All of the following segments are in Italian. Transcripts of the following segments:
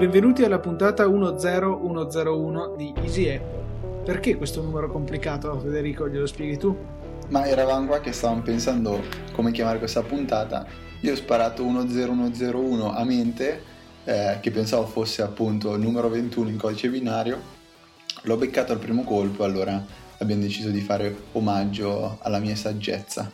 Benvenuti alla puntata 10101 di Easy Apple. Perché questo numero complicato, Federico? Glielo spieghi tu? Ma eravamo qua che stavamo pensando come chiamare questa puntata. Io ho sparato 10101 a mente, che pensavo fosse appunto il numero 21 in codice binario. L'ho beccato al primo colpo, allora abbiamo deciso di fare omaggio alla mia saggezza.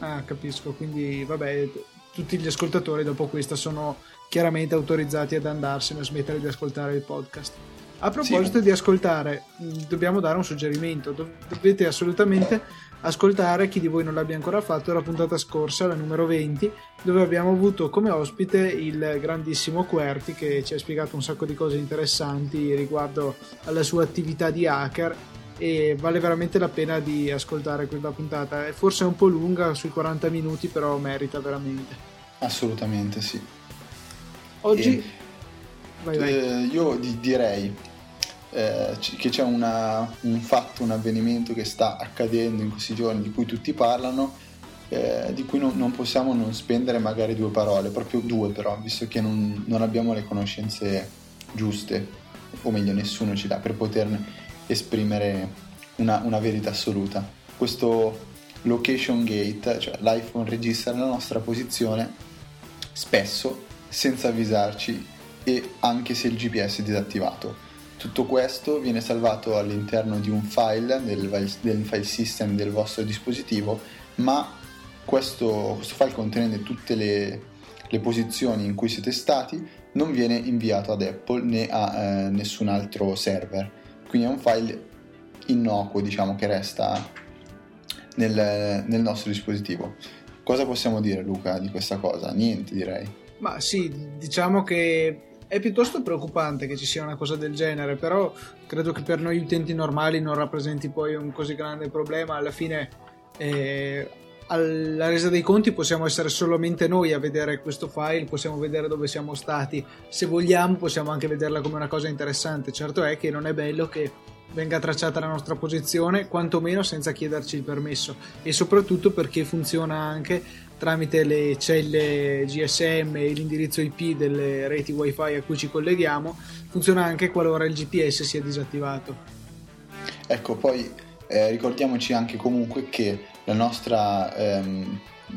Ah, capisco, quindi vabbè, tutti gli ascoltatori dopo questa sono chiaramente autorizzati ad andarsene, a smettere di ascoltare il podcast. A proposito sì, di ascoltare, dobbiamo dare un suggerimento. Dovete assolutamente ascoltare, chi di voi non l'abbia ancora fatto, la puntata scorsa, la numero 20, dove abbiamo avuto come ospite il grandissimo Qwerty, che ci ha spiegato un sacco di cose interessanti riguardo alla sua attività di hacker, e vale veramente la pena di ascoltare quella puntata. È forse un po' lunga, sui 40 minuti, però merita veramente. Assolutamente sì. Oggi vai. Io direi che c'è un fatto, un avvenimento che sta accadendo in questi giorni, di cui tutti parlano, di cui non possiamo non spendere magari due parole, proprio due però, visto che non abbiamo le conoscenze giuste, o meglio nessuno ci dà, per poterne esprimere una verità assoluta. Questo location gate, cioè l'iPhone registra la nostra posizione spesso senza avvisarci, e anche se il GPS è disattivato. Tutto questo viene salvato all'interno di un file, del file system del vostro dispositivo, ma questo file contenente tutte le posizioni in cui siete stati non viene inviato ad Apple né a nessun altro server, quindi è un file innocuo, diciamo, che resta nel nostro dispositivo. Cosa possiamo dire, Luca, di questa cosa? Niente, direi. Ma sì, diciamo che è piuttosto preoccupante che ci sia una cosa del genere, però credo che per noi utenti normali non rappresenti poi un così grande problema. Alla fine, alla resa dei conti, possiamo essere solamente noi a vedere questo file, possiamo vedere dove siamo stati. Se vogliamo possiamo anche vederla come una cosa interessante. Certo è che non è bello che venga tracciata la nostra posizione, quantomeno senza chiederci il permesso, e soprattutto perché funziona anche tramite le celle GSM e l'indirizzo IP delle reti wifi a cui ci colleghiamo. Funziona anche qualora il GPS sia disattivato. Ecco, poi ricordiamoci anche comunque che la nostra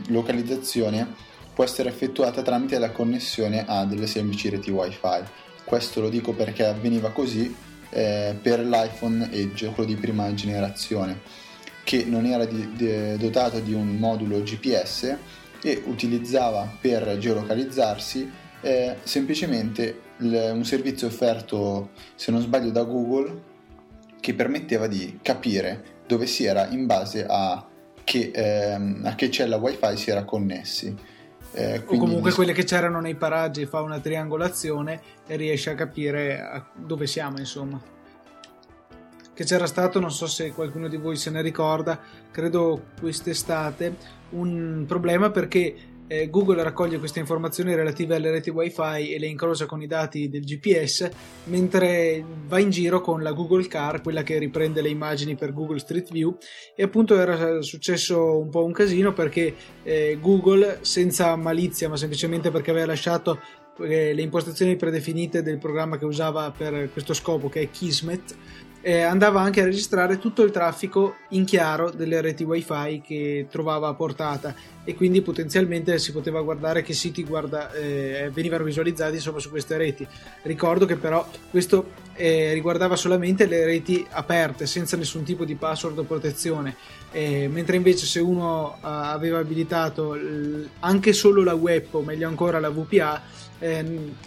localizzazione può essere effettuata tramite la connessione a delle semplici reti wifi. Questo lo dico perché avveniva così per l'iPhone Edge, quello di prima generazione, che non era dotato di un modulo GPS e utilizzava per geolocalizzarsi semplicemente un servizio offerto, se non sbaglio, da Google, che permetteva di capire dove si era in base a che cella wifi si era connessi. O comunque quelle che c'erano nei paraggi, fa una triangolazione e riesce a capire dove siamo, insomma. Che c'era stato, non so se qualcuno di voi se ne ricorda, credo quest'estate, un problema perché Google raccoglie queste informazioni relative alle reti wifi e le incrocia con i dati del GPS, mentre va in giro con la Google Car, quella che riprende le immagini per Google Street View, e appunto era successo un po' un casino perché Google, senza malizia ma semplicemente perché aveva lasciato le impostazioni predefinite del programma che usava per questo scopo, che è Kismet, andava anche a registrare tutto il traffico in chiaro delle reti wifi che trovava a portata, e quindi potenzialmente si poteva guardare che siti venivano visualizzati, insomma, su queste reti. Ricordo che però questo riguardava solamente le reti aperte, senza nessun tipo di password o protezione, mentre invece se uno aveva abilitato anche solo la web, o meglio ancora la WPA,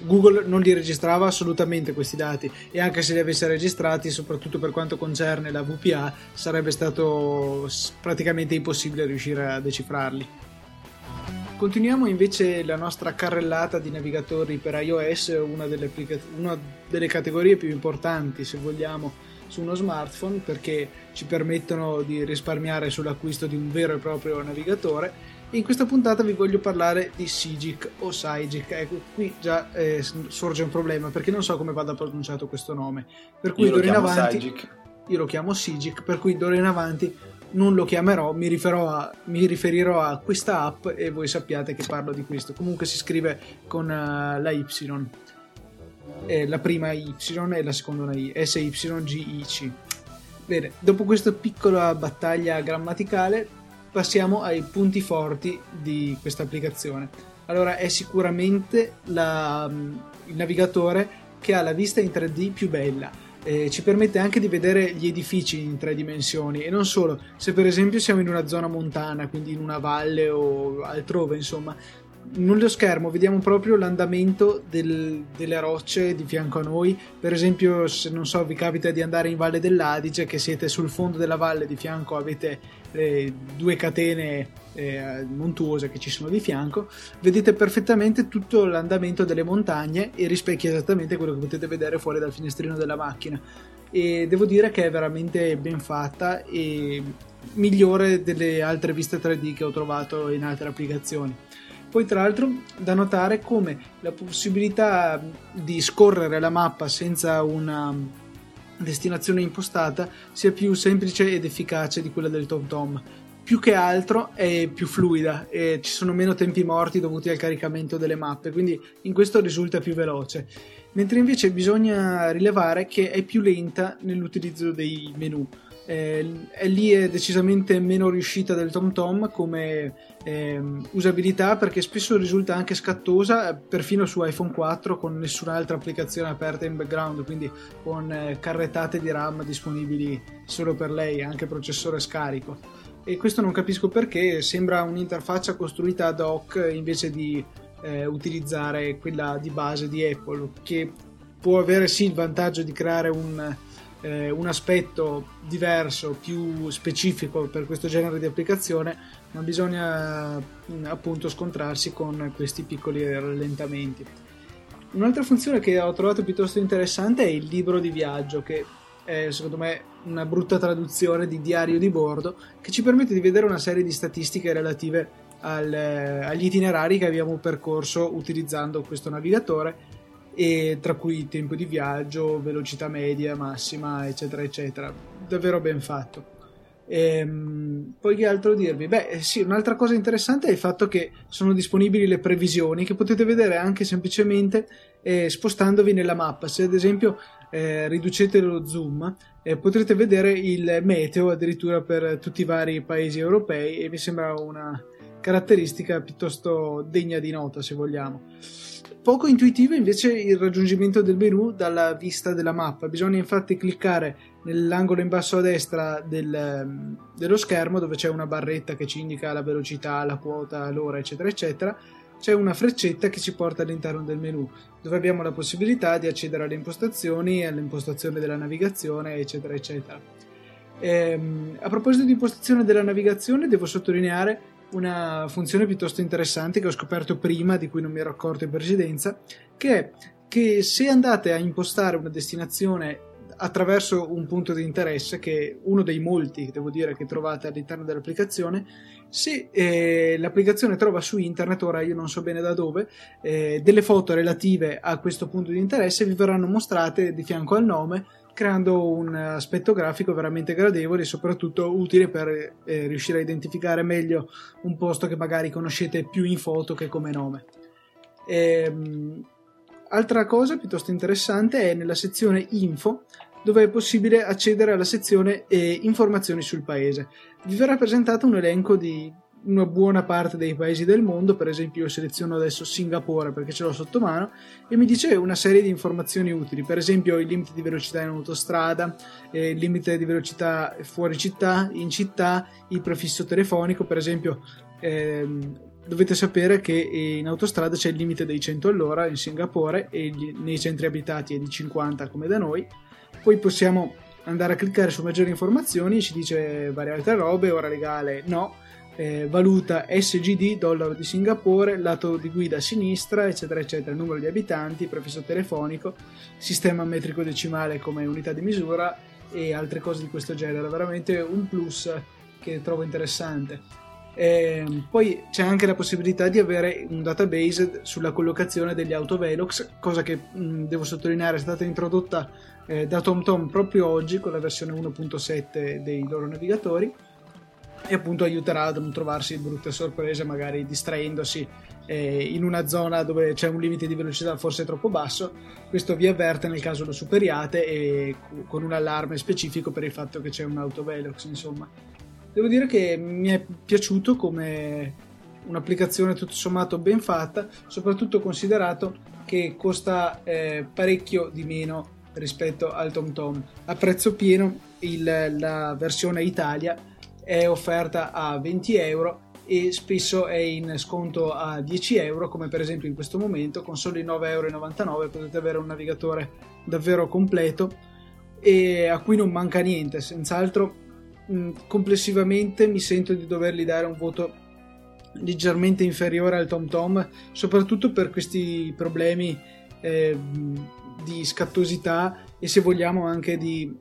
Google non li registrava assolutamente questi dati, e anche se li avesse registrati, soprattutto per quanto concerne la WPA, sarebbe stato praticamente impossibile riuscire a decifrarli. Continuiamo invece la nostra carrellata di navigatori per iOS, una delle categorie più importanti, se vogliamo, su uno smartphone, perché ci permettono di risparmiare sull'acquisto di un vero e proprio navigatore. In questa puntata vi voglio parlare di Sygic o Sygic. Ecco, qui già sorge un problema perché non so come vada pronunciato questo nome. Per cui io lo chiamo Sygic, per cui d'ora in avanti non lo chiamerò, mi riferirò a questa app e voi sappiate che parlo di questo. Comunque si scrive con la Y. la prima Y e la seconda una I, SYGIC. Bene, dopo questa piccola battaglia grammaticale passiamo ai punti forti di questa applicazione. Allora, è sicuramente il navigatore che ha la vista in 3D più bella. Ci permette anche di vedere gli edifici in tre dimensioni, e non solo, se per esempio siamo in una zona montana, quindi in una valle o altrove, insomma, nello schermo vediamo proprio l'andamento delle rocce di fianco a noi. Per esempio, se non so, vi capita di andare in Valle dell'Adige, che siete sul fondo della valle, di fianco avete due catene montuose che ci sono di fianco, vedete perfettamente tutto l'andamento delle montagne e rispecchia esattamente quello che potete vedere fuori dal finestrino della macchina. E devo dire che è veramente ben fatta e migliore delle altre viste 3D che ho trovato in altre applicazioni. Poi tra l'altro da notare come la possibilità di scorrere la mappa senza una destinazione impostata sia più semplice ed efficace di quella del TomTom. Più che altro è più fluida e ci sono meno tempi morti dovuti al caricamento delle mappe, quindi in questo risulta più veloce, mentre invece bisogna rilevare che è più lenta nell'utilizzo dei menu. Lì è decisamente meno riuscita del TomTom come usabilità, perché spesso risulta anche scattosa, perfino su iPhone 4 con nessun'altra applicazione aperta in background, quindi con carrettate di RAM disponibili solo per lei, anche processore scarico. E questo non capisco perché, sembra un'interfaccia costruita ad hoc invece di utilizzare quella di base di Apple, che può avere sì il vantaggio di creare un aspetto diverso, più specifico per questo genere di applicazione, ma bisogna appunto scontrarsi con questi piccoli rallentamenti. Un'altra funzione che ho trovato piuttosto interessante è il libro di viaggio, che è secondo me una brutta traduzione di diario di bordo, che ci permette di vedere una serie di statistiche relative agli itinerari che abbiamo percorso utilizzando questo navigatore, e tra cui tempo di viaggio, velocità media, massima, eccetera eccetera. Davvero ben fatto. Poi che altro dirvi? Sì, un'altra cosa interessante è il fatto che sono disponibili le previsioni, che potete vedere anche semplicemente spostandovi nella mappa. Se ad esempio riducete lo zoom, potrete vedere il meteo addirittura per tutti i vari paesi europei, e mi sembra una caratteristica piuttosto degna di nota, se vogliamo. Poco intuitivo invece il raggiungimento del menu dalla vista della mappa. Bisogna infatti cliccare nell'angolo in basso a destra dello schermo, dove c'è una barretta che ci indica la velocità, la quota, l'ora, eccetera eccetera. C'è una freccetta che ci porta all'interno del menu, dove abbiamo la possibilità di accedere alle impostazioni, all'impostazione della navigazione, eccetera eccetera. A proposito di impostazione della navigazione, devo sottolineare una funzione piuttosto interessante che ho scoperto prima, di cui non mi ero accorto in precedenza, che è che se andate a impostare una destinazione attraverso un punto di interesse, che è uno dei molti, devo dire, che trovate all'interno dell'applicazione, se l'applicazione trova su internet, ora io non so bene da dove, delle foto relative a questo punto di interesse, vi verranno mostrate di fianco al nome, creando un aspetto grafico veramente gradevole e soprattutto utile per riuscire a identificare meglio un posto che magari conoscete più in foto che come nome. Altra cosa piuttosto interessante è nella sezione info, dove è possibile accedere alla sezione informazioni sul paese. Vi verrà presentato un elenco di una buona parte dei paesi del mondo. Per esempio, io seleziono adesso Singapore perché ce l'ho sotto mano e mi dice una serie di informazioni utili, per esempio il limite di velocità in autostrada, il limite di velocità fuori città, in città, il prefisso telefonico. Per esempio dovete sapere che in autostrada c'è il limite dei 100 all'ora in Singapore, e nei centri abitati è di 50 come da noi. Poi possiamo andare a cliccare su maggiori informazioni, ci dice varie altre robe, ora legale no, valuta SGD, dollaro di Singapore, lato di guida a sinistra, eccetera eccetera, numero di abitanti, prefisso telefonico, sistema metrico decimale come unità di misura e altre cose di questo genere. Veramente un plus che trovo interessante. Poi c'è anche la possibilità di avere un database sulla collocazione degli autovelox, cosa che devo sottolineare è stata introdotta da TomTom proprio oggi con la versione 1.7 dei loro navigatori. e appunto aiuterà a non trovarsi brutte sorprese, magari distraendosi in una zona dove c'è un limite di velocità forse troppo basso. Questo vi avverte nel caso lo superiate, e con un allarme specifico per il fatto che c'è un autovelox. Insomma, devo dire che mi è piaciuto come un'applicazione tutto sommato ben fatta, soprattutto considerato che costa parecchio di meno rispetto al TomTom. A prezzo pieno la versione Italia è offerta a 20 euro, e spesso è in sconto a 10 euro, come per esempio in questo momento con soli 9,99 euro. Potete avere un navigatore davvero completo e a cui non manca niente. Senz'altro complessivamente mi sento di dovergli dare un voto leggermente inferiore al TomTom, soprattutto per questi problemi di scattosità e, se vogliamo, anche di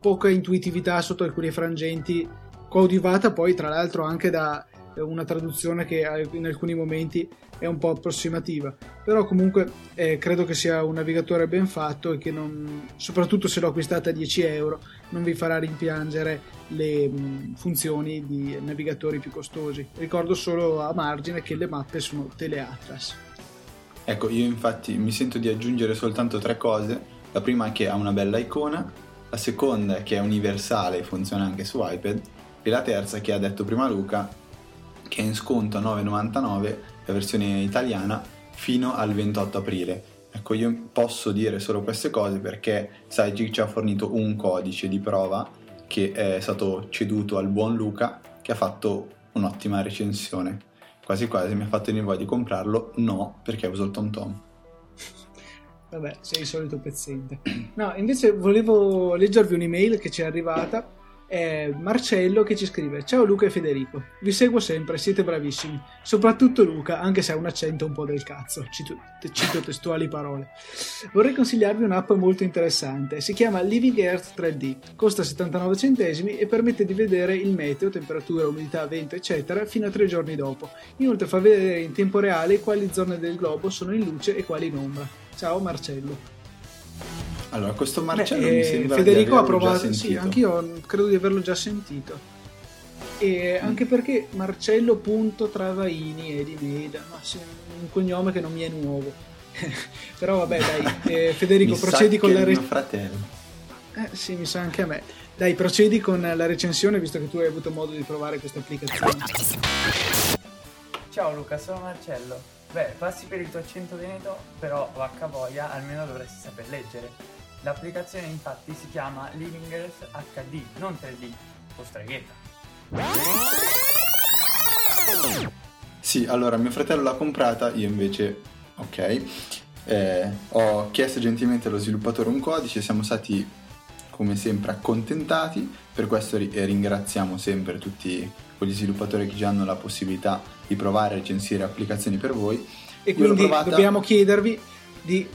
poca intuitività sotto alcuni frangenti, coadiuvata poi tra l'altro anche da una traduzione che in alcuni momenti è un po' approssimativa. Però comunque credo che sia un navigatore ben fatto e che, non, soprattutto se lo acquistate a 10 euro, non vi farà rimpiangere le funzioni di navigatori più costosi. Ricordo solo a margine che le mappe sono teleatlas. Ecco, io infatti mi sento di aggiungere soltanto 3 cose. La prima è che ha una bella icona, la seconda è che è universale e funziona anche su iPad, e la terza, che ha detto prima Luca, che è in sconto a 9,99 la versione italiana fino al 28 aprile. Ecco, io posso dire solo queste cose perché Sygic ci ha fornito un codice di prova che è stato ceduto al buon Luca, che ha fatto un'ottima recensione. Quasi quasi mi ha fatto venire voglia di comprarlo. No, perché uso il TomTom. Vabbè, sei il solito pezzente. No, invece volevo leggervi un'email che ci è arrivata. È Marcello che ci scrive: ciao Luca e Federico, vi seguo sempre, siete bravissimi, soprattutto Luca, anche se ha un accento un po' del cazzo, cito testuali parole. Vorrei consigliarvi un'app molto interessante, si chiama Living Earth 3D, costa 79 centesimi e permette di vedere il meteo, temperatura, umidità, vento eccetera fino a 3 giorni dopo. Inoltre fa vedere in tempo reale quali zone del globo sono in luce e quali in ombra. Ciao Marcello. Allora, questo Marcello mi sembra Federico ha provato, sì, anch'io credo di averlo già sentito. E anche perché Marcello.travaini è di Meda, ma un cognome che non mi è nuovo. Però vabbè, dai, Federico, procedi con la recensione. Sì, mi sa anche a me. Dai, procedi con la recensione, visto che tu hai avuto modo di provare questa applicazione. Ciao Luca, sono Marcello. Beh, passi per il tuo accento veneto, però vacca voglia, almeno dovresti saper leggere. L'applicazione infatti si chiama Living Earth HD, non 3D, o streghetta. Sì, allora mio fratello l'ha comprata, io invece ok. Ho chiesto gentilmente allo sviluppatore un codice, siamo stati come sempre accontentati, per questo ringraziamo sempre tutti quegli sviluppatori che già hanno la possibilità di provare a recensire applicazioni per voi. E quindi dobbiamo chiedervi di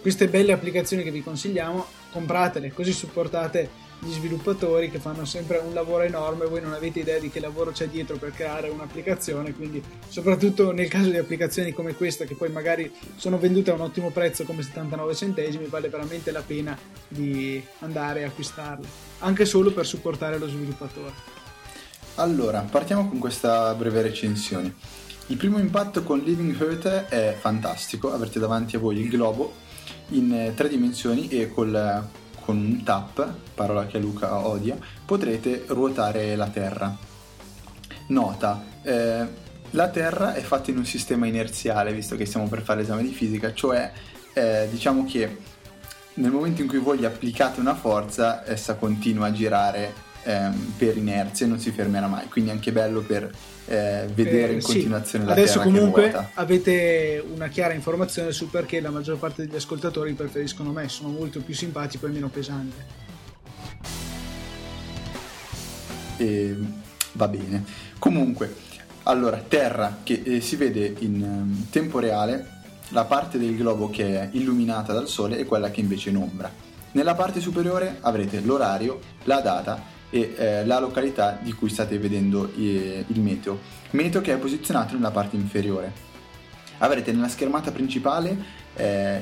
queste belle applicazioni che vi consigliamo, compratele, così supportate gli sviluppatori che fanno sempre un lavoro enorme. Voi non avete idea di che lavoro c'è dietro per creare un'applicazione, quindi soprattutto nel caso di applicazioni come questa, che poi magari sono vendute a un ottimo prezzo come 79 centesimi, vale veramente la pena di andare a acquistarle, anche solo per supportare lo sviluppatore. Allora, partiamo con questa breve recensione. Il primo impatto con Living Earth è fantastico, avrete davanti a voi il globo in 3 dimensioni e con un tap, parola che Luca odia, potrete ruotare la Terra. Nota, la Terra è fatta in un sistema inerziale, visto che stiamo per fare l'esame di fisica, cioè diciamo che nel momento in cui voi gli applicate una forza, essa continua a girare per inerzia, non si fermerà mai, quindi anche bello per vedere in continuazione la Terra che muota. Adesso comunque avete una chiara informazione su perché la maggior parte degli ascoltatori preferiscono me, sono molto più simpatico e meno pesante. E va bene. Comunque, allora, Terra che si vede in tempo reale, la parte del globo che è illuminata dal sole e quella che invece è in ombra. Nella parte superiore avrete l'orario, la data e la località di cui state vedendo il meteo che è posizionato nella parte inferiore. Avrete nella schermata principale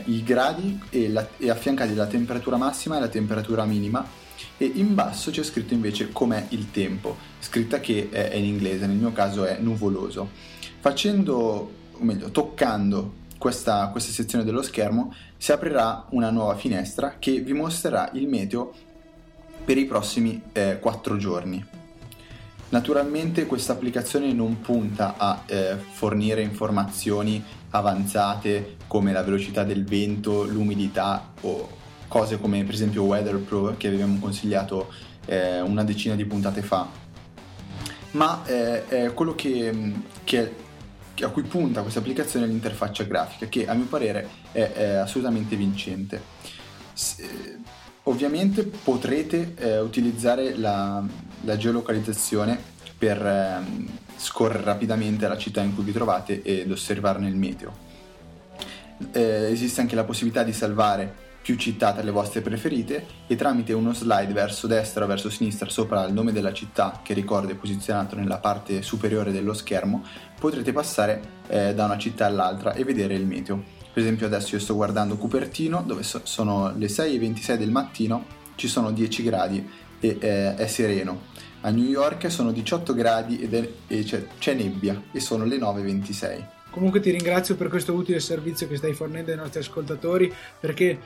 i gradi e affiancati la temperatura massima e la temperatura minima, e in basso c'è scritto invece com'è il tempo, scritta che è in inglese, nel mio caso è nuvoloso. Toccando questa sezione dello schermo si aprirà una nuova finestra che vi mostrerà il meteo per i prossimi 4 giorni. Naturalmente questa applicazione non punta a fornire informazioni avanzate come la velocità del vento, l'umidità o cose come per esempio Weather Pro, che avevamo consigliato una decina di puntate fa, ma quello a cui punta questa applicazione è l'interfaccia grafica, che a mio parere è assolutamente vincente. Ovviamente potrete utilizzare la geolocalizzazione per scorrere rapidamente la città in cui vi trovate ed osservarne il meteo. Esiste anche la possibilità di salvare più città tra le vostre preferite e tramite uno slide verso destra o verso sinistra sopra il nome della città, che ricordo è posizionato nella parte superiore dello schermo, potrete passare da una città all'altra e vedere il meteo. Per esempio adesso io sto guardando Cupertino, dove sono le 6:26 del mattino, ci sono 10 gradi e è sereno. A New York sono 18 gradi e c'è nebbia e sono le 9:26. Comunque ti ringrazio per questo utile servizio che stai fornendo ai nostri ascoltatori, perché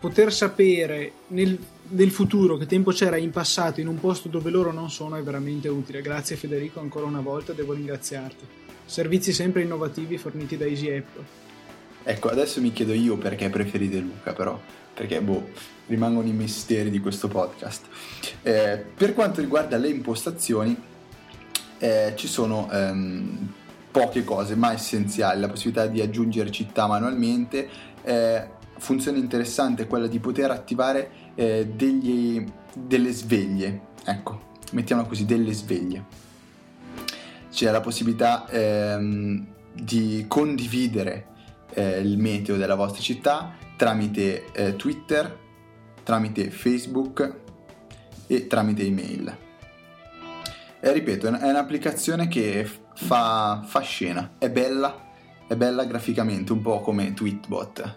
poter sapere del futuro che tempo c'era in passato in un posto dove loro non sono è veramente utile. Grazie Federico, ancora una volta devo ringraziarti. Servizi sempre innovativi forniti da Easy Apple. Ecco, adesso mi chiedo io perché preferite Luca, però, perché rimangono i misteri di questo podcast. Per quanto riguarda le impostazioni, ci sono poche cose, ma essenziali: la possibilità di aggiungere città manualmente, funzione interessante è quella di poter attivare delle sveglie, ecco, mettiamola così, delle sveglie. C'è la possibilità di condividere il meteo della vostra città tramite Twitter, tramite Facebook e tramite email. Ripeto, è un'applicazione che fa scena, è bella graficamente, un po' come Tweetbot,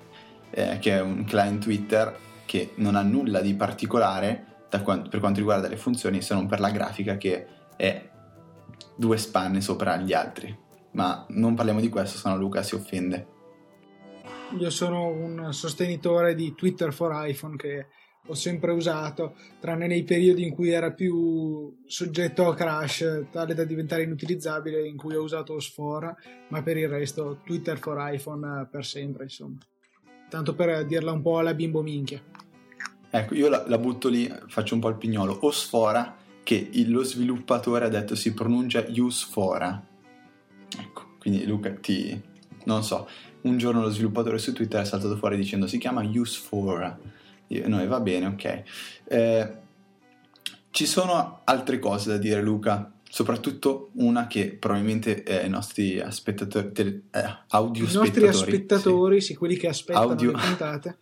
che è un client Twitter che non ha nulla di particolare per quanto riguarda le funzioni, se non per la grafica, che è 2 spanne sopra gli altri. Ma non parliamo di questo, sennò Luca si offende. Io sono un sostenitore di Twitter for iPhone, che ho sempre usato, tranne nei periodi in cui era più soggetto a crash, tale da diventare inutilizzabile, in cui ho usato Sfora, ma per il resto Twitter for iPhone per sempre, insomma. Tanto per dirla un po' alla bimbo minchia. Ecco, io la butto lì, faccio un po' il pignolo. O Sfora, che lo sviluppatore ha detto si pronuncia Usfora. Ecco, quindi Luca non so... Un giorno lo sviluppatore su Twitter è saltato fuori dicendo si chiama Usefora. Noi va bene, ok. Ci sono altre cose da dire, Luca, soprattutto una che probabilmente i nostri aspettatori, sì, quelli che aspettano le puntate.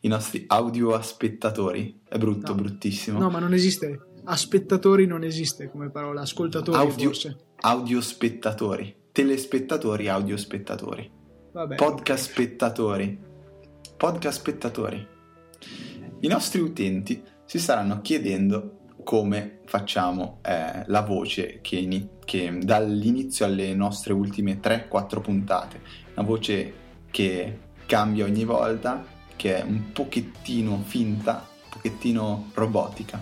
I nostri audio aspettatori, è brutto, no, bruttissimo. No, ma non esiste. Aspettatori non esiste come parola, ascoltatori forse. Audio spettatori, telespettatori, audio spettatori. Vabbè, podcast spettatori, podcast spettatori. I nostri utenti si staranno chiedendo come facciamo la voce che dall'inizio alle nostre ultime 3-4 puntate, una voce che cambia ogni volta, che è un pochettino finta, un pochettino robotica.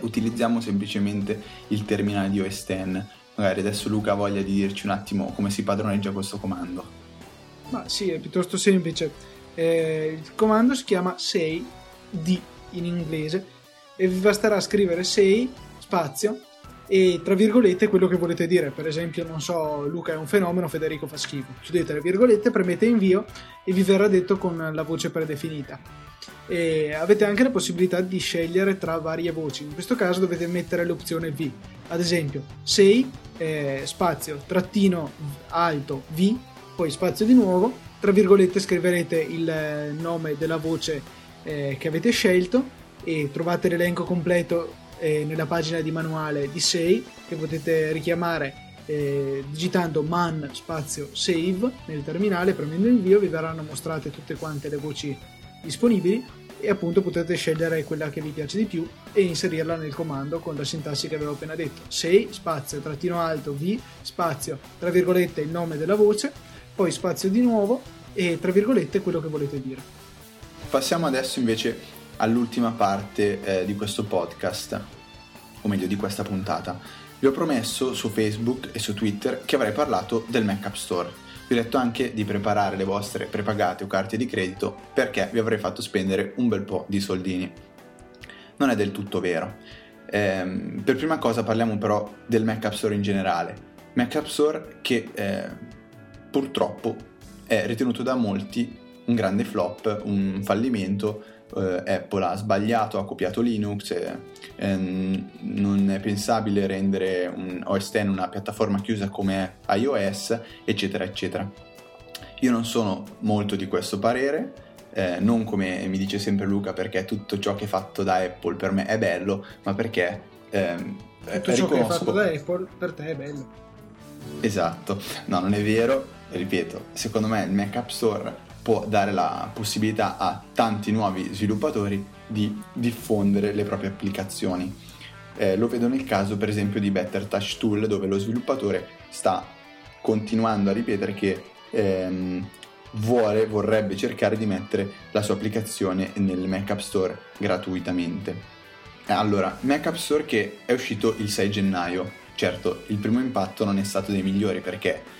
Utilizziamo semplicemente il terminale di OS X. Magari adesso Luca ha voglia di dirci un attimo come si padroneggia questo comando. Ma sì, è piuttosto semplice. Il comando si chiama say di in inglese e vi basterà scrivere say spazio e tra virgolette quello che volete dire. Per esempio, non so, Luca è un fenomeno, Federico fa schifo. Chiudete le virgolette, premete invio e vi verrà detto con la voce predefinita. E avete anche la possibilità di scegliere tra varie voci. In questo caso dovete mettere l'opzione V. Ad esempio, say spazio trattino alto V, poi spazio di nuovo, tra virgolette scriverete il nome della voce che avete scelto e trovate l'elenco completo nella pagina di manuale di Say, che potete richiamare digitando man spazio save nel terminale, premendo invio vi verranno mostrate tutte quante le voci disponibili e appunto potete scegliere quella che vi piace di più e inserirla nel comando con la sintassi che avevo appena detto: sei spazio trattino alto v spazio tra virgolette il nome della voce, poi spazio di nuovo e tra virgolette quello che volete dire. Passiamo adesso invece all'ultima parte di questo podcast, o meglio di questa puntata. Vi ho promesso su Facebook e su Twitter che avrei parlato del Mac App Store. Vi ho detto anche di preparare le vostre prepagate o carte di credito perché vi avrei fatto spendere un bel po' di soldini. Non è del tutto vero. Per prima cosa parliamo però del Mac App Store in generale. Mac App Store che purtroppo è ritenuto da molti un grande flop, un fallimento. Apple ha sbagliato, ha copiato Linux, non è pensabile rendere un OS X una piattaforma chiusa come iOS, eccetera eccetera. Io non sono molto di questo parere, non come mi dice sempre Luca perché tutto ciò che è fatto da Apple per me è bello, ma perché tutto ciò che è fatto da Apple per te è bello. Esatto, no, non è vero, ripeto, secondo me il Mac App Store può dare la possibilità a tanti nuovi sviluppatori di diffondere le proprie applicazioni. Lo vedo nel caso per esempio di Better Touch Tool, dove lo sviluppatore sta continuando a ripetere che vorrebbe cercare di mettere la sua applicazione nel Mac App Store gratuitamente. Allora, Mac App Store che è uscito il 6 gennaio. Certo, il primo impatto non è stato dei migliori perché,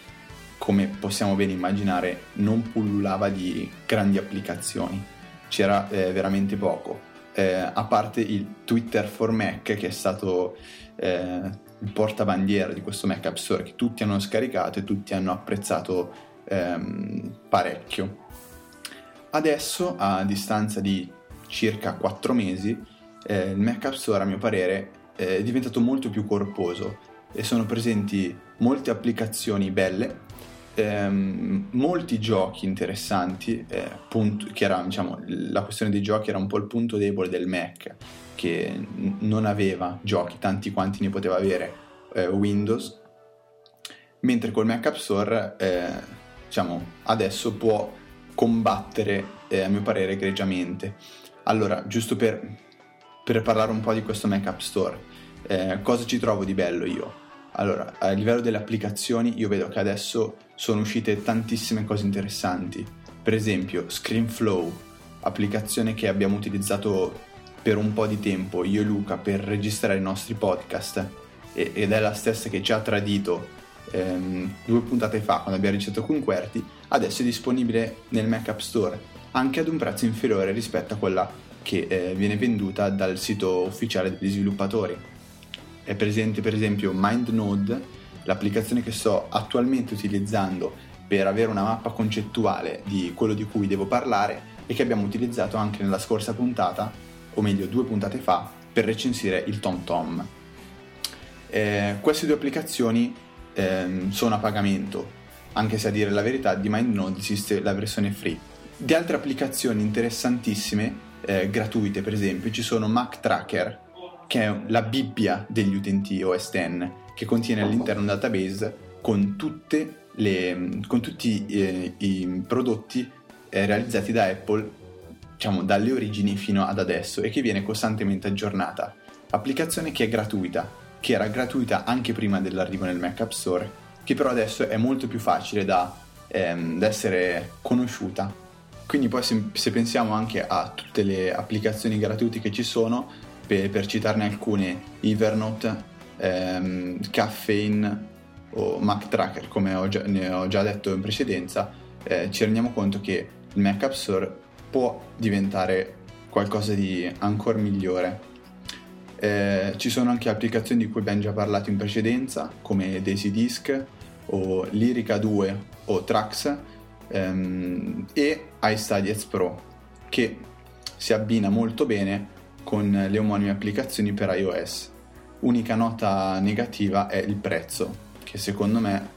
come possiamo ben immaginare, non pullulava di grandi applicazioni, c'era veramente poco, a parte il Twitter for Mac che è stato il portabandiera di questo Mac App Store che tutti hanno scaricato e tutti hanno apprezzato parecchio. Adesso, a distanza di circa 4 mesi, il Mac App Store a mio parere è diventato molto più corposo e sono presenti molte applicazioni belle, molti giochi interessanti, che era, diciamo, la questione dei giochi era un po' il punto debole del Mac, che non aveva giochi, tanti quanti ne poteva avere Windows, mentre col Mac App Store diciamo adesso può combattere a mio parere egregiamente. Allora, giusto per parlare un po' di questo Mac App Store, cosa ci trovo di bello io? Allora, a livello delle applicazioni io vedo che adesso sono uscite tantissime cose interessanti. Per esempio ScreenFlow, applicazione che abbiamo utilizzato per un po' di tempo io e Luca per registrare i nostri podcast, ed è la stessa che ci ha tradito 2 puntate fa quando abbiamo registrato con Qwerty. Adesso è disponibile nel Mac App Store anche ad un prezzo inferiore rispetto a quella che viene venduta dal sito ufficiale degli sviluppatori. È presente per esempio MindNode, l'applicazione che sto attualmente utilizzando per avere una mappa concettuale di quello di cui devo parlare e che abbiamo utilizzato anche nella scorsa puntata, o meglio 2 puntate fa, per recensire il TomTom. Queste 2 applicazioni sono a pagamento, anche se a dire la verità di MindNode esiste la versione free. Di altre applicazioni interessantissime, gratuite per esempio, ci sono Mac Tracker, che è la Bibbia degli utenti OS X, che contiene all'interno un database con tutti i prodotti realizzati da Apple, diciamo dalle origini fino ad adesso, e che viene costantemente aggiornata. Applicazione che è gratuita, che era gratuita anche prima dell'arrivo nel Mac App Store, che però adesso è molto più facile da essere conosciuta. Quindi poi se pensiamo anche a tutte le applicazioni gratuite che ci sono, per citarne alcune, Evernote, Caffeine o Mac Tracker, come ne ho già detto in precedenza, ci rendiamo conto che il Mac App Store può diventare qualcosa di ancora migliore. Ci sono anche applicazioni di cui abbiamo già parlato in precedenza, come Daisy Disk o Lyrica 2 o Trax, e iStudyX Pro, che si abbina molto bene con le omonime applicazioni per iOS. Unica nota negativa è il prezzo, che secondo me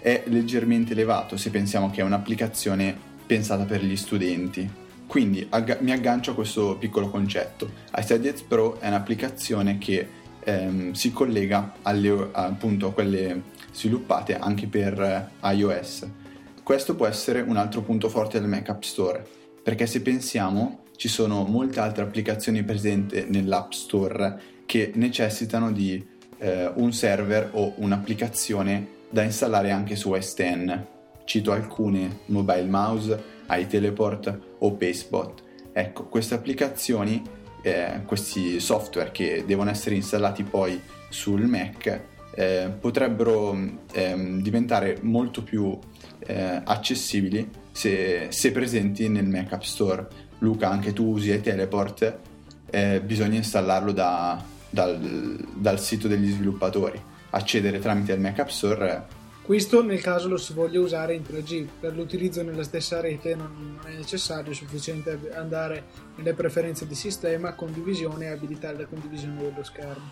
è leggermente elevato se pensiamo che è un'applicazione pensata per gli studenti. Quindi mi aggancio a questo piccolo concetto. iStudyX Pro è un'applicazione che si collega appunto a quelle sviluppate anche per iOS. Questo può essere un altro punto forte del Mac App Store, perché se pensiamo ci sono molte altre applicazioni presenti nell'App Store che necessitano di un server o un'applicazione da installare anche su OS X. Cito alcune: Mobile Mouse, iTeleport o Pacebot. Ecco, queste applicazioni, questi software che devono essere installati poi sul Mac, potrebbero diventare molto più accessibili se presenti nel Mac App Store. Luca, anche tu usi iTeleport? Bisogna installarlo dal sito degli sviluppatori, accedere tramite il Mac App Store. Questo nel caso lo si voglia usare in 3G, per l'utilizzo nella stessa rete non è necessario, è sufficiente andare nelle preferenze di sistema, condivisione e abilitare la condivisione dello schermo.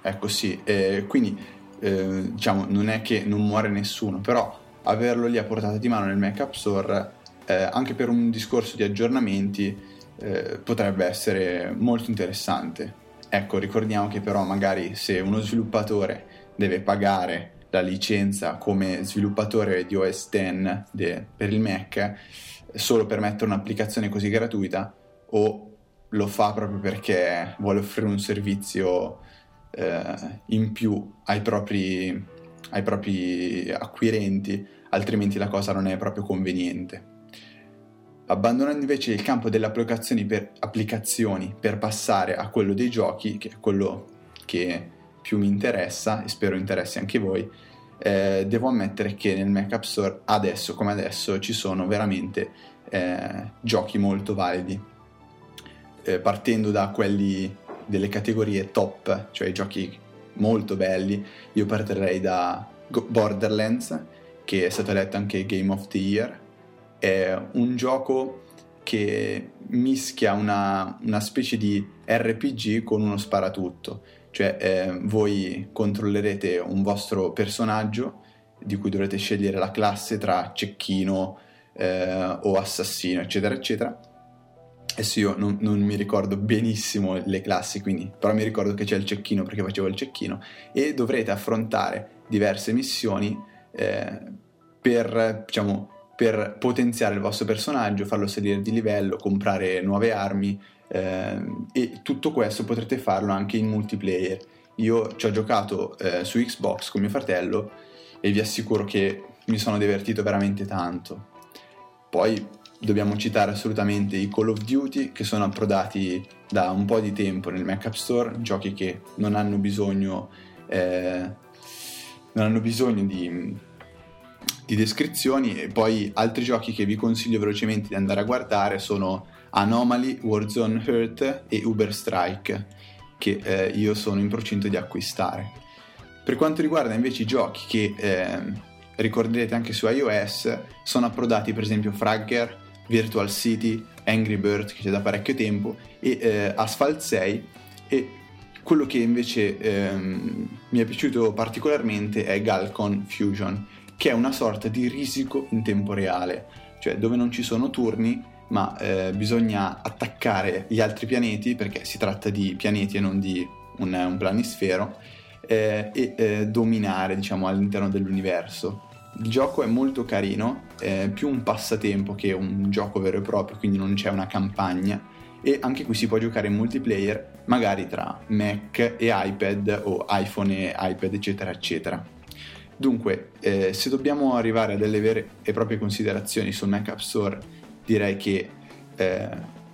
Ecco sì, quindi diciamo non è che non muore nessuno, però averlo lì a portata di mano nel Mac App Store, anche per un discorso di aggiornamenti, potrebbe essere molto interessante. Ecco, ricordiamo che però magari se uno sviluppatore deve pagare la licenza come sviluppatore di OS X per il Mac solo per mettere un'applicazione così gratuita, o lo fa proprio perché vuole offrire un servizio in più ai propri acquirenti, altrimenti la cosa non è proprio conveniente. Abbandonando invece il campo delle applicazioni per passare a quello dei giochi, che è quello che più mi interessa e spero interessi anche voi, devo ammettere che nel Mac App Store adesso come adesso ci sono veramente giochi molto validi, partendo da quelli delle categorie top, cioè giochi molto belli. Io partirei da Borderlands, che è stato eletto anche Game of the Year. È un gioco che mischia una specie di RPG con uno sparatutto, cioè voi controllerete un vostro personaggio di cui dovrete scegliere la classe tra cecchino o assassino, eccetera eccetera. Adesso io non mi ricordo benissimo le classi, quindi, però mi ricordo che c'è il cecchino perché facevo il cecchino, e dovrete affrontare diverse missioni per potenziare il vostro personaggio, farlo salire di livello, comprare nuove armi, e tutto questo potrete farlo anche in multiplayer. Io ci ho giocato su Xbox con mio fratello e vi assicuro che mi sono divertito veramente tanto. Poi dobbiamo citare assolutamente i Call of Duty, che sono approdati da un po' di tempo nel Mac App Store, giochi che non hanno bisogno di descrizioni. E poi altri giochi che vi consiglio velocemente di andare a guardare sono Anomaly, Warzone Earth e Uber Strike, che io sono in procinto di acquistare. Per quanto riguarda invece i giochi che ricorderete anche su iOS, sono approdati per esempio Frogger, Virtual City, Angry Birds, che c'è da parecchio tempo, e Asphalt 6. E quello che invece mi è piaciuto particolarmente è Galcon Fusion, che è una sorta di risico in tempo reale, cioè dove non ci sono turni, ma bisogna attaccare gli altri pianeti, perché si tratta di pianeti e non di un planisfero, e dominare, diciamo, all'interno dell'universo. Il gioco è molto carino, più un passatempo che un gioco vero e proprio, quindi non c'è una campagna, e anche qui si può giocare in multiplayer, magari tra Mac e iPad o iPhone e iPad, eccetera eccetera. Dunque, se dobbiamo arrivare a delle vere e proprie considerazioni sul Mac App Store, direi che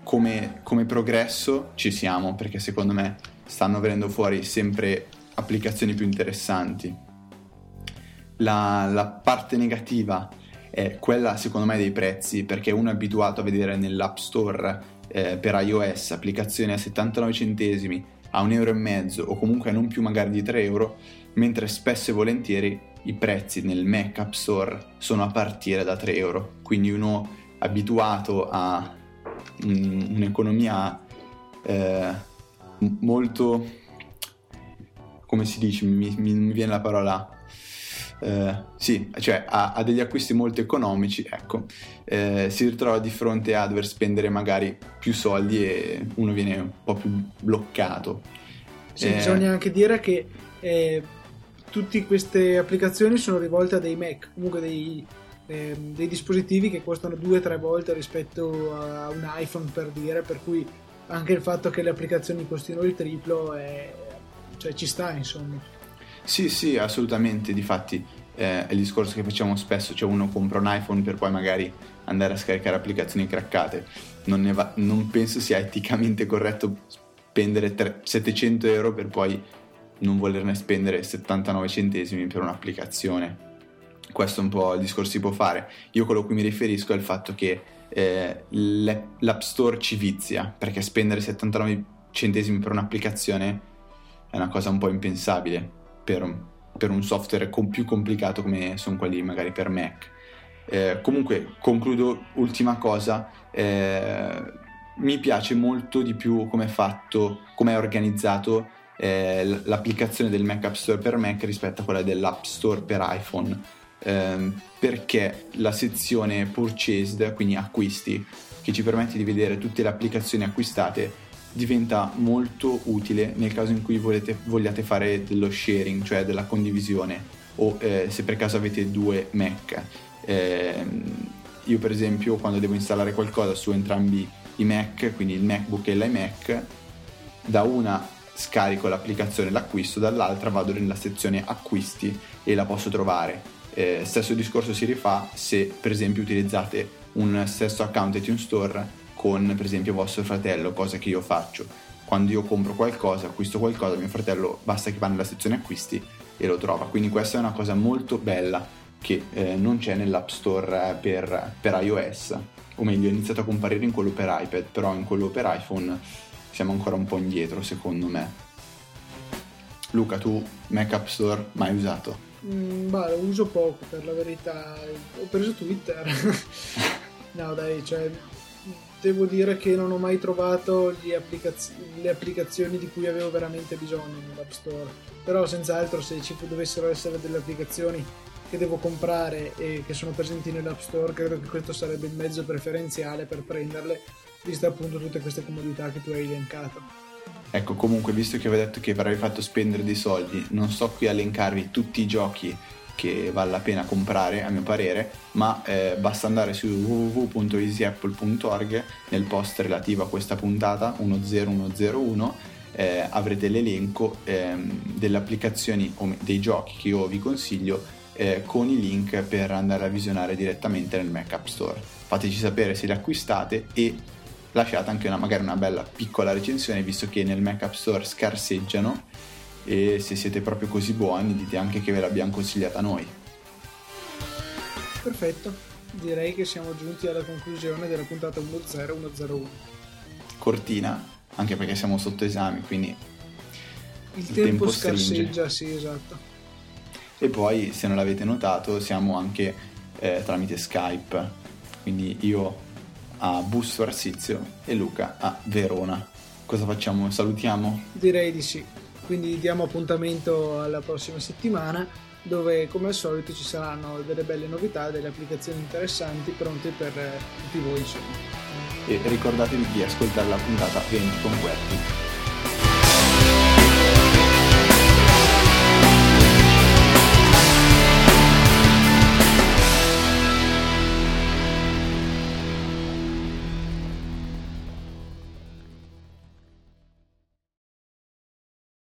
come progresso ci siamo, perché secondo me stanno venendo fuori sempre applicazioni più interessanti. La parte negativa è quella, secondo me, dei prezzi, perché uno è abituato a vedere nell'App Store per iOS applicazioni a 79 centesimi, a €1,50, o comunque non più magari di €3, mentre spesso e volentieri i prezzi nel Mac App Store sono a partire da €3, quindi uno abituato a un'economia molto, come si dice, mi viene la parola, sì, cioè a degli acquisti molto economici, ecco, si ritrova di fronte a dover spendere magari più soldi e uno viene un po' più bloccato. Sì, bisogna anche dire che tutte queste applicazioni sono rivolte a dei Mac, comunque dei dei dispositivi che costano 2-3 volte rispetto a un iPhone, per dire, per cui anche il fatto che le applicazioni costino il triplo cioè ci sta, insomma. Sì, assolutamente. Difatti è il discorso che facciamo spesso, cioè uno compra un iPhone per poi magari andare a scaricare applicazioni craccate. Non penso sia eticamente corretto spendere 700 euro per poi non volerne spendere 79 centesimi per un'applicazione. Questo è un po' il discorso si può fare. Io quello a cui mi riferisco è il fatto che l'App Store ci vizia, perché spendere 79 centesimi per un'applicazione è una cosa un po' impensabile per un software più complicato come sono quelli magari per Mac. Comunque concludo, ultima cosa, mi piace molto di più come è fatto, come è organizzato l'applicazione del Mac App Store per Mac rispetto a quella dell'App Store per iPhone. Perché la sezione purchased, quindi acquisti, che ci permette di vedere tutte le applicazioni acquistate, diventa molto utile nel caso in cui vogliate fare dello sharing, cioè della condivisione, o se per caso avete due Mac. Io per esempio quando devo installare qualcosa su entrambi i Mac, quindi il MacBook e l'iMac, da una scarico l'applicazione, l'acquisto, dall'altra vado nella sezione acquisti e la posso trovare. Stesso discorso si rifà se per esempio utilizzate un stesso account iTunes Store con per esempio vostro fratello, cosa che io faccio. Quando io compro qualcosa, acquisto qualcosa, mio fratello basta che va nella sezione acquisti e lo trova. Quindi questa è una cosa molto bella che non c'è nell'App Store per iOS, o meglio è iniziato a comparire in quello per iPad, però in quello per iPhone siamo ancora un po' indietro secondo me. Luca, tu Mac App Store mai usato? Lo uso poco, per la verità. Ho preso Twitter. No dai, cioè devo dire che non ho mai trovato le applicazioni di cui avevo veramente bisogno nell'App Store, però senz'altro se ci dovessero essere delle applicazioni che devo comprare e che sono presenti nell'App Store, credo che questo sarebbe il mezzo preferenziale per prenderle, vista appunto tutte queste comodità che tu hai elencato. Ecco, comunque, visto che avevo detto che vi avrei fatto spendere dei soldi, non sto qui a elencarvi tutti i giochi che vale la pena comprare, a mio parere, ma basta andare su www.easyapple.org, nel post relativo a questa puntata 10101, avrete l'elenco delle applicazioni o dei giochi che io vi consiglio, con i link per andare a visionare direttamente nel Mac App Store. Fateci sapere se li acquistate e lasciate anche magari una bella piccola recensione, visto che nel Mac App Store scarseggiano, e se siete proprio così buoni dite anche che ve l'abbiamo consigliata noi. Perfetto, direi che siamo giunti alla conclusione della puntata 10101. Cortina, anche perché siamo sotto esami, quindi il tempo scarseggia, sì, esatto. E poi, se non l'avete notato, siamo anche tramite Skype, quindi io a Busto Arsizio e Luca a Verona. Cosa facciamo? Salutiamo? Direi di sì. Quindi diamo appuntamento alla prossima settimana, dove come al solito ci saranno delle belle novità, delle applicazioni interessanti pronte per tutti voi, insomma. E ricordatevi di ascoltare la puntata 20 con Qwerty.